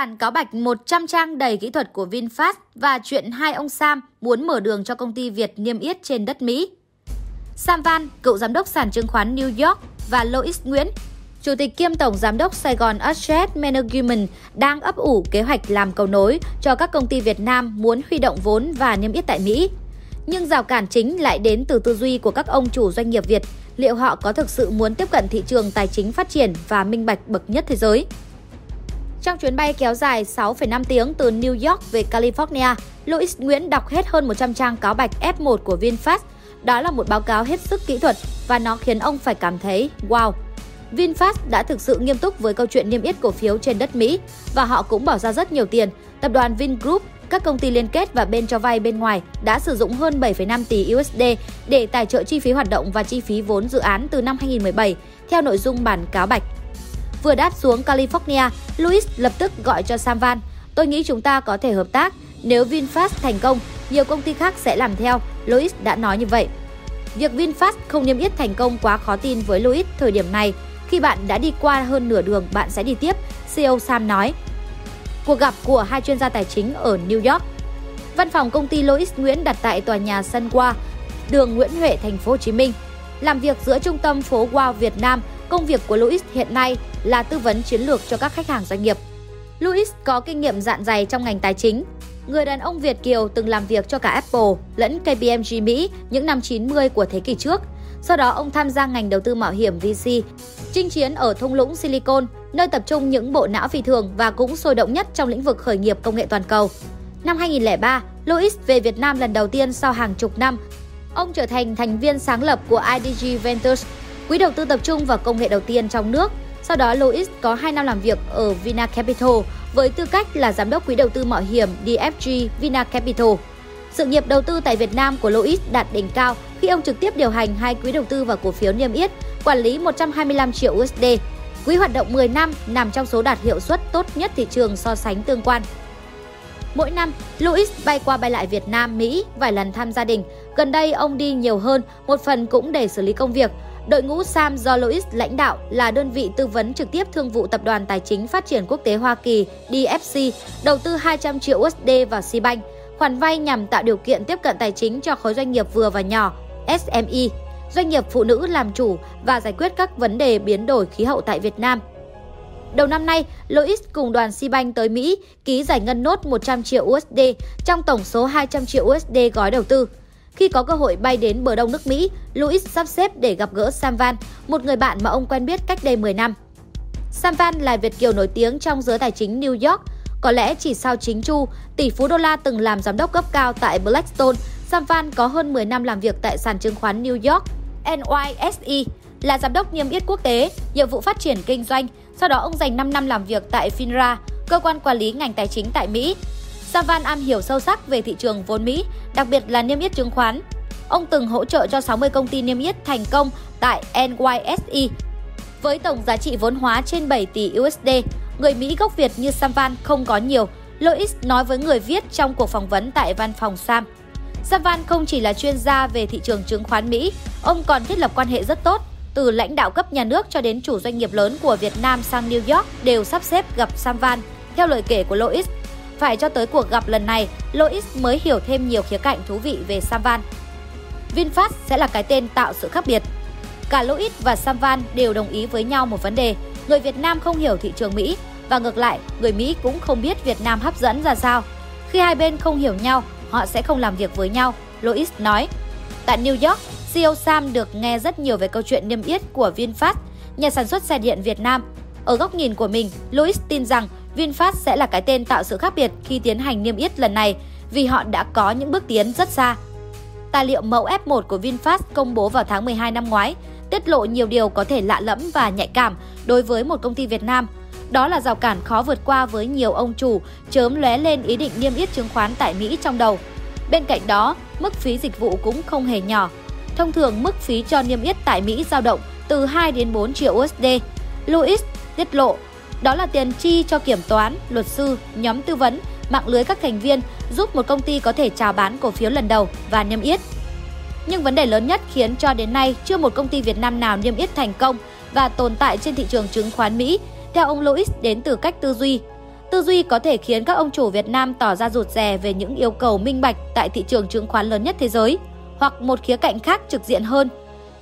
bản cáo bạch 100 trang đầy kỹ thuật của VinFast và chuyện hai ông Sam muốn mở đường cho công ty Việt niêm yết trên đất Mỹ. Sam Van, cựu giám đốc sàn chứng khoán New York và Louis Nguyễn, chủ tịch kiêm tổng giám đốc Saigon Asset Management đang ấp ủ kế hoạch làm cầu nối cho các công ty Việt Nam muốn huy động vốn và niêm yết tại Mỹ. Nhưng rào cản chính lại đến từ tư duy của các ông chủ doanh nghiệp Việt, liệu họ có thực sự muốn tiếp cận thị trường tài chính phát triển và minh bạch bậc nhất thế giới. Trong chuyến bay kéo dài 6,5 tiếng từ New York về California, Louis Nguyễn đọc hết hơn 100 trang cáo bạch F1 của VinFast. Đó là một báo cáo hết sức kỹ thuật và nó khiến ông phải cảm thấy wow. VinFast đã thực sự nghiêm túc với câu chuyện niêm yết cổ phiếu trên đất Mỹ và họ cũng bỏ ra rất nhiều tiền. Tập đoàn VinGroup, các công ty liên kết và bên cho vay bên ngoài đã sử dụng hơn 7,5 tỷ USD để tài trợ chi phí hoạt động và chi phí vốn dự án từ năm 2017 theo nội dung bản cáo bạch. Vừa đáp xuống California, Louis lập tức gọi cho Sam Van. Tôi nghĩ chúng ta có thể hợp tác. Nếu VinFast thành công, nhiều công ty khác sẽ làm theo, Louis đã nói như vậy. Việc VinFast không niêm yết thành công quá khó tin với Louis thời điểm này. Khi bạn đã đi qua hơn nửa đường, bạn sẽ đi tiếp, CEO Sam nói. Cuộc gặp của hai chuyên gia tài chính ở New York. Văn phòng công ty Louis Nguyễn đặt tại tòa nhà Sunqua, đường Nguyễn Huệ, thành phố Hồ Chí Minh. Làm việc giữa trung tâm phố Wow Việt Nam, công việc của Louis hiện nay là tư vấn chiến lược cho các khách hàng doanh nghiệp. Louis có kinh nghiệm dạn dày trong ngành tài chính. Người đàn ông Việt kiều từng làm việc cho cả Apple lẫn KPMG Mỹ những năm 90 của thế kỷ trước. Sau đó ông tham gia ngành đầu tư mạo hiểm VC, chinh chiến ở thung lũng Silicon, nơi tập trung những bộ não phi thường và cũng sôi động nhất trong lĩnh vực khởi nghiệp công nghệ toàn cầu. Năm 2003, Louis về Việt Nam lần đầu tiên sau hàng chục năm. Ông trở thành thành viên sáng lập của IDG Ventures, quỹ đầu tư tập trung vào công nghệ đầu tiên trong nước. Sau đó Louis có 2 năm làm việc ở Vina Capital với tư cách là giám đốc quỹ đầu tư mạo hiểm DFG Vina Capital. Sự nghiệp đầu tư tại Việt Nam của Louis đạt đỉnh cao khi ông trực tiếp điều hành 2 quỹ đầu tư vào cổ phiếu niêm yết, quản lý 125 triệu USD. Quỹ hoạt động 10 năm nằm trong số đạt hiệu suất tốt nhất thị trường so sánh tương quan. Mỗi năm, Louis bay qua bay lại Việt Nam, Mỹ vài lần thăm gia đình. Gần đây ông đi nhiều hơn, một phần cũng để xử lý công việc. Đội ngũ Sam do Louis lãnh đạo là đơn vị tư vấn trực tiếp thương vụ Tập đoàn Tài chính Phát triển Quốc tế Hoa Kỳ DFC, đầu tư 200 triệu USD vào SeBank, khoản vay nhằm tạo điều kiện tiếp cận tài chính cho khối doanh nghiệp vừa và nhỏ SME, doanh nghiệp phụ nữ làm chủ và giải quyết các vấn đề biến đổi khí hậu tại Việt Nam. Đầu năm nay, Louis cùng đoàn SeBank tới Mỹ ký giải ngân nốt 100 triệu USD trong tổng số 200 triệu USD gói đầu tư. Khi có cơ hội bay đến bờ đông nước Mỹ, Louis sắp xếp để gặp gỡ Sam Van, một người bạn mà ông quen biết cách đây 10 năm. Sam Van là Việt kiều nổi tiếng trong giới tài chính New York. Có lẽ chỉ sau chính Chu, tỷ phú đô la từng làm giám đốc cấp cao tại Blackstone, Sam Van có hơn 10 năm làm việc tại sàn chứng khoán New York, NYSE, là giám đốc niêm yết quốc tế, nhiệm vụ phát triển kinh doanh. Sau đó ông dành 5 năm làm việc tại Finra, cơ quan quản lý ngành tài chính tại Mỹ. Sam Van am hiểu sâu sắc về thị trường vốn Mỹ, đặc biệt là niêm yết chứng khoán. Ông từng hỗ trợ cho 60 công ty niêm yết thành công tại NYSE với tổng giá trị vốn hóa trên 7 tỷ USD. Người Mỹ gốc Việt như Sam Van không có nhiều, Louis nói với người viết trong cuộc phỏng vấn tại văn phòng Sam. Sam Van không chỉ là chuyên gia về thị trường chứng khoán Mỹ, ông còn thiết lập quan hệ rất tốt. Từ lãnh đạo cấp nhà nước cho đến chủ doanh nghiệp lớn của Việt Nam sang New York đều sắp xếp gặp Sam Van, theo lời kể của Louis. Phải cho tới cuộc gặp lần này, Louis mới hiểu thêm nhiều khía cạnh thú vị về Sam Van. VinFast sẽ là cái tên tạo sự khác biệt. Cả Louis và Sam Van đều đồng ý với nhau một vấn đề, người Việt Nam không hiểu thị trường Mỹ và ngược lại, người Mỹ cũng không biết Việt Nam hấp dẫn ra sao. Khi hai bên không hiểu nhau, họ sẽ không làm việc với nhau, Louis nói. Tại New York, CEO Sam được nghe rất nhiều về câu chuyện niêm yết của VinFast, nhà sản xuất xe điện Việt Nam. Ở góc nhìn của mình, Louis tin rằng VinFast sẽ là cái tên tạo sự khác biệt khi tiến hành niêm yết lần này vì họ đã có những bước tiến rất xa. Tài liệu mẫu F1 của VinFast công bố vào tháng 12 năm ngoái tiết lộ nhiều điều có thể lạ lẫm và nhạy cảm đối với một công ty Việt Nam. Đó là rào cản khó vượt qua với nhiều ông chủ chớm lóe lên ý định niêm yết chứng khoán tại Mỹ trong đầu. Bên cạnh đó, mức phí dịch vụ cũng không hề nhỏ. Thông thường, mức phí cho niêm yết tại Mỹ dao động từ 2 đến 4 triệu USD. Louis tiết lộ, đó là tiền chi cho kiểm toán, luật sư, nhóm tư vấn, mạng lưới các thành viên giúp một công ty có thể chào bán cổ phiếu lần đầu và niêm yết. Nhưng vấn đề lớn nhất khiến cho đến nay chưa một công ty Việt Nam nào niêm yết thành công và tồn tại trên thị trường chứng khoán Mỹ, theo ông Louis, đến từ cách tư duy. Tư duy có thể khiến các ông chủ Việt Nam tỏ ra rụt rè về những yêu cầu minh bạch tại thị trường chứng khoán lớn nhất thế giới, hoặc một khía cạnh khác trực diện hơn.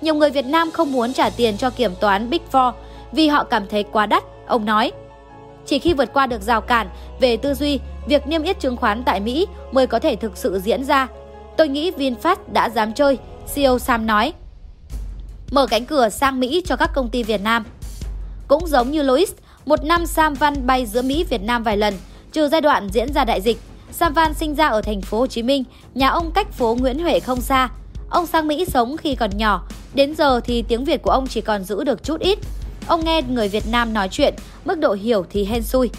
Nhiều người Việt Nam không muốn trả tiền cho kiểm toán Big Four vì họ cảm thấy quá đắt, ông nói. Chỉ khi vượt qua được rào cản về tư duy, việc niêm yết chứng khoán tại Mỹ mới có thể thực sự diễn ra. Tôi nghĩ VinFast đã dám chơi, CEO Sam nói. Mở cánh cửa sang Mỹ cho các công ty Việt Nam. Cũng giống như Louis, một năm Sam Van bay giữa Mỹ Việt Nam vài lần, trừ giai đoạn diễn ra đại dịch. Sam Van sinh ra ở thành phố Hồ Chí Minh, nhà ông cách phố Nguyễn Huệ không xa. Ông sang Mỹ sống khi còn nhỏ, đến giờ thì tiếng Việt của ông chỉ còn giữ được chút ít. Ông nghe người Việt Nam nói chuyện, mức độ hiểu thì hên xui.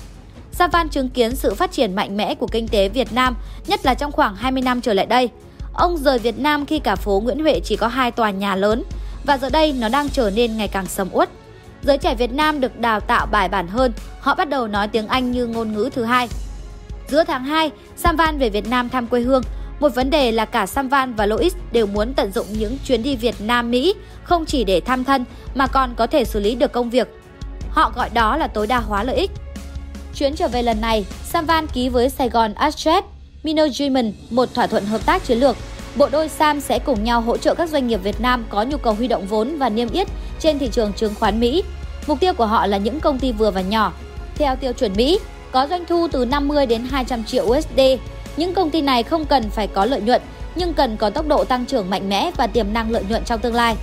Sam Van chứng kiến sự phát triển mạnh mẽ của kinh tế Việt Nam, nhất là trong khoảng 20 năm trở lại đây. Ông rời Việt Nam khi cả phố Nguyễn Huệ chỉ có 2 tòa nhà lớn, và giờ đây nó đang trở nên ngày càng sầm uất. Giới trẻ Việt Nam được đào tạo bài bản hơn, họ bắt đầu nói tiếng Anh như ngôn ngữ thứ hai. Giữa tháng 2, Sam Van về Việt Nam thăm quê hương. Một vấn đề là cả Sam Van và Louis đều muốn tận dụng những chuyến đi Việt Nam-Mỹ không chỉ để thăm thân mà còn có thể xử lý được công việc. Họ gọi đó là tối đa hóa lợi ích. Chuyến trở về lần này, Sam Van ký với Saigon ASTRED, Mino German một thỏa thuận hợp tác chiến lược. Bộ đôi Sam sẽ cùng nhau hỗ trợ các doanh nghiệp Việt Nam có nhu cầu huy động vốn và niêm yết trên thị trường chứng khoán Mỹ. Mục tiêu của họ là những công ty vừa và nhỏ, theo tiêu chuẩn Mỹ, có doanh thu từ 50 đến 200 triệu USD. Những công ty này không cần phải có lợi nhuận, nhưng cần có tốc độ tăng trưởng mạnh mẽ và tiềm năng lợi nhuận trong tương lai.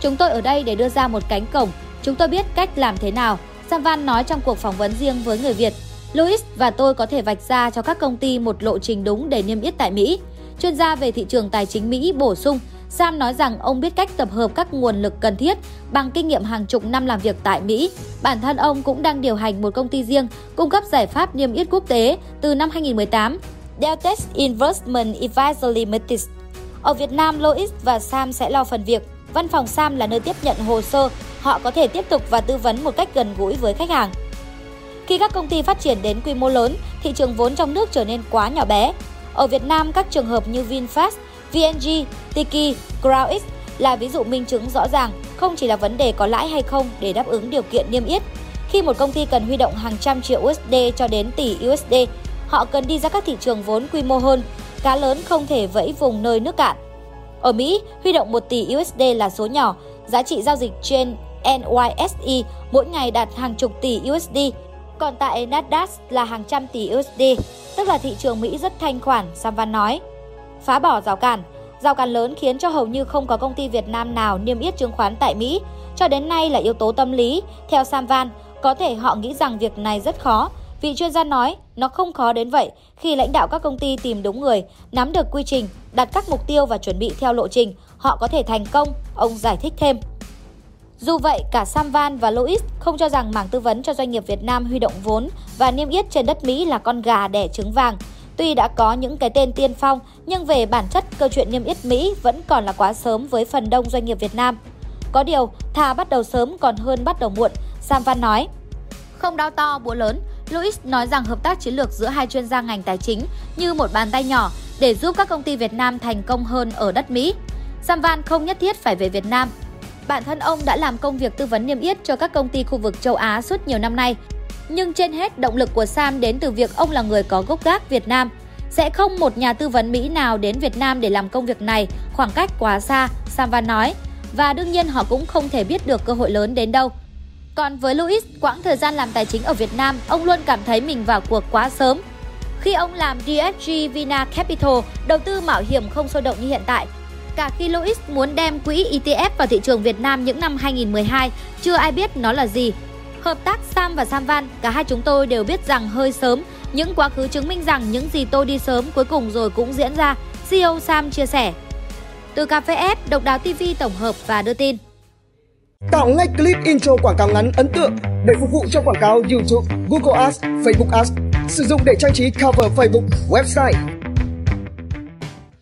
Chúng tôi ở đây để đưa ra một cánh cổng, chúng tôi biết cách làm thế nào, Sam Van nói trong cuộc phỏng vấn riêng với Người Việt. Louis và tôi có thể vạch ra cho các công ty một lộ trình đúng để niêm yết tại Mỹ. Chuyên gia về thị trường tài chính Mỹ bổ sung, Sam nói rằng ông biết cách tập hợp các nguồn lực cần thiết bằng kinh nghiệm hàng chục năm làm việc tại Mỹ. Bản thân ông cũng đang điều hành một công ty riêng cung cấp giải pháp niêm yết quốc tế từ năm 2018, Delta's Investment Advisor Limited. Ở Việt Nam, Louis và Sam sẽ lo phần việc. Văn phòng Sam là nơi tiếp nhận hồ sơ, họ có thể tiếp tục và tư vấn một cách gần gũi với khách hàng. Khi các công ty phát triển đến quy mô lớn, thị trường vốn trong nước trở nên quá nhỏ bé. Ở Việt Nam, các trường hợp như VinFast, VNG, Tiki, CrowdX là ví dụ minh chứng rõ ràng, không chỉ là vấn đề có lãi hay không để đáp ứng điều kiện niêm yết. Khi một công ty cần huy động hàng trăm triệu USD cho đến tỷ USD, họ cần đi ra các thị trường vốn quy mô hơn, cá lớn không thể vẫy vùng nơi nước cạn. Ở Mỹ, huy động 1 tỷ USD là số nhỏ, giá trị giao dịch trên NYSE mỗi ngày đạt hàng chục tỷ USD, còn tại Nasdaq là hàng trăm tỷ USD, tức là thị trường Mỹ rất thanh khoản, Sam Van nói. Phá bỏ rào cản. Rào cản lớn khiến cho hầu như không có công ty Việt Nam nào niêm yết chứng khoán tại Mỹ. Cho đến nay là yếu tố tâm lý. Theo Sam Van, có thể họ nghĩ rằng việc này rất khó. Vị chuyên gia nói, nó không khó đến vậy khi lãnh đạo các công ty tìm đúng người, nắm được quy trình, đặt các mục tiêu và chuẩn bị theo lộ trình, họ có thể thành công, ông giải thích thêm. Dù vậy, cả Sam Van và Louis không cho rằng mảng tư vấn cho doanh nghiệp Việt Nam huy động vốn và niêm yết trên đất Mỹ là con gà đẻ trứng vàng. Tuy đã có những cái tên tiên phong, nhưng về bản chất câu chuyện niêm yết Mỹ vẫn còn là quá sớm với phần đông doanh nghiệp Việt Nam. Có điều, thà bắt đầu sớm còn hơn bắt đầu muộn, Sam Van nói. Không đao to, búa lớn, Louis nói rằng hợp tác chiến lược giữa hai chuyên gia ngành tài chính như một bàn tay nhỏ để giúp các công ty Việt Nam thành công hơn ở đất Mỹ. Sam Van không nhất thiết phải về Việt Nam. Bản thân ông đã làm công việc tư vấn niêm yết cho các công ty khu vực châu Á suốt nhiều năm nay. Nhưng trên hết, động lực của Sam đến từ việc ông là người có gốc gác Việt Nam. Sẽ không một nhà tư vấn Mỹ nào đến Việt Nam để làm công việc này, khoảng cách quá xa, Sam Van nói. Và đương nhiên họ cũng không thể biết được cơ hội lớn đến đâu. Còn với Louis, quãng thời gian làm tài chính ở Việt Nam, ông luôn cảm thấy mình vào cuộc quá sớm. Khi ông làm DFG Vina Capital, đầu tư mạo hiểm không sôi động như hiện tại. Cả khi Louis muốn đem quỹ ETF vào thị trường Việt Nam những năm 2012, chưa ai biết nó là gì. Hợp tác Sam và Sam Van, cả hai chúng tôi đều biết rằng hơi sớm. Những quá khứ chứng minh rằng những gì tôi đi sớm cuối cùng rồi cũng diễn ra, CEO Sam chia sẻ. Từ CafeF, Độc Đáo TV tổng hợp và đưa tin. Tạo ngay clip intro quảng cáo ngắn ấn tượng để phục vụ cho quảng cáo YouTube, Google Ads, Facebook Ads. Sử dụng để trang trí cover Facebook, website.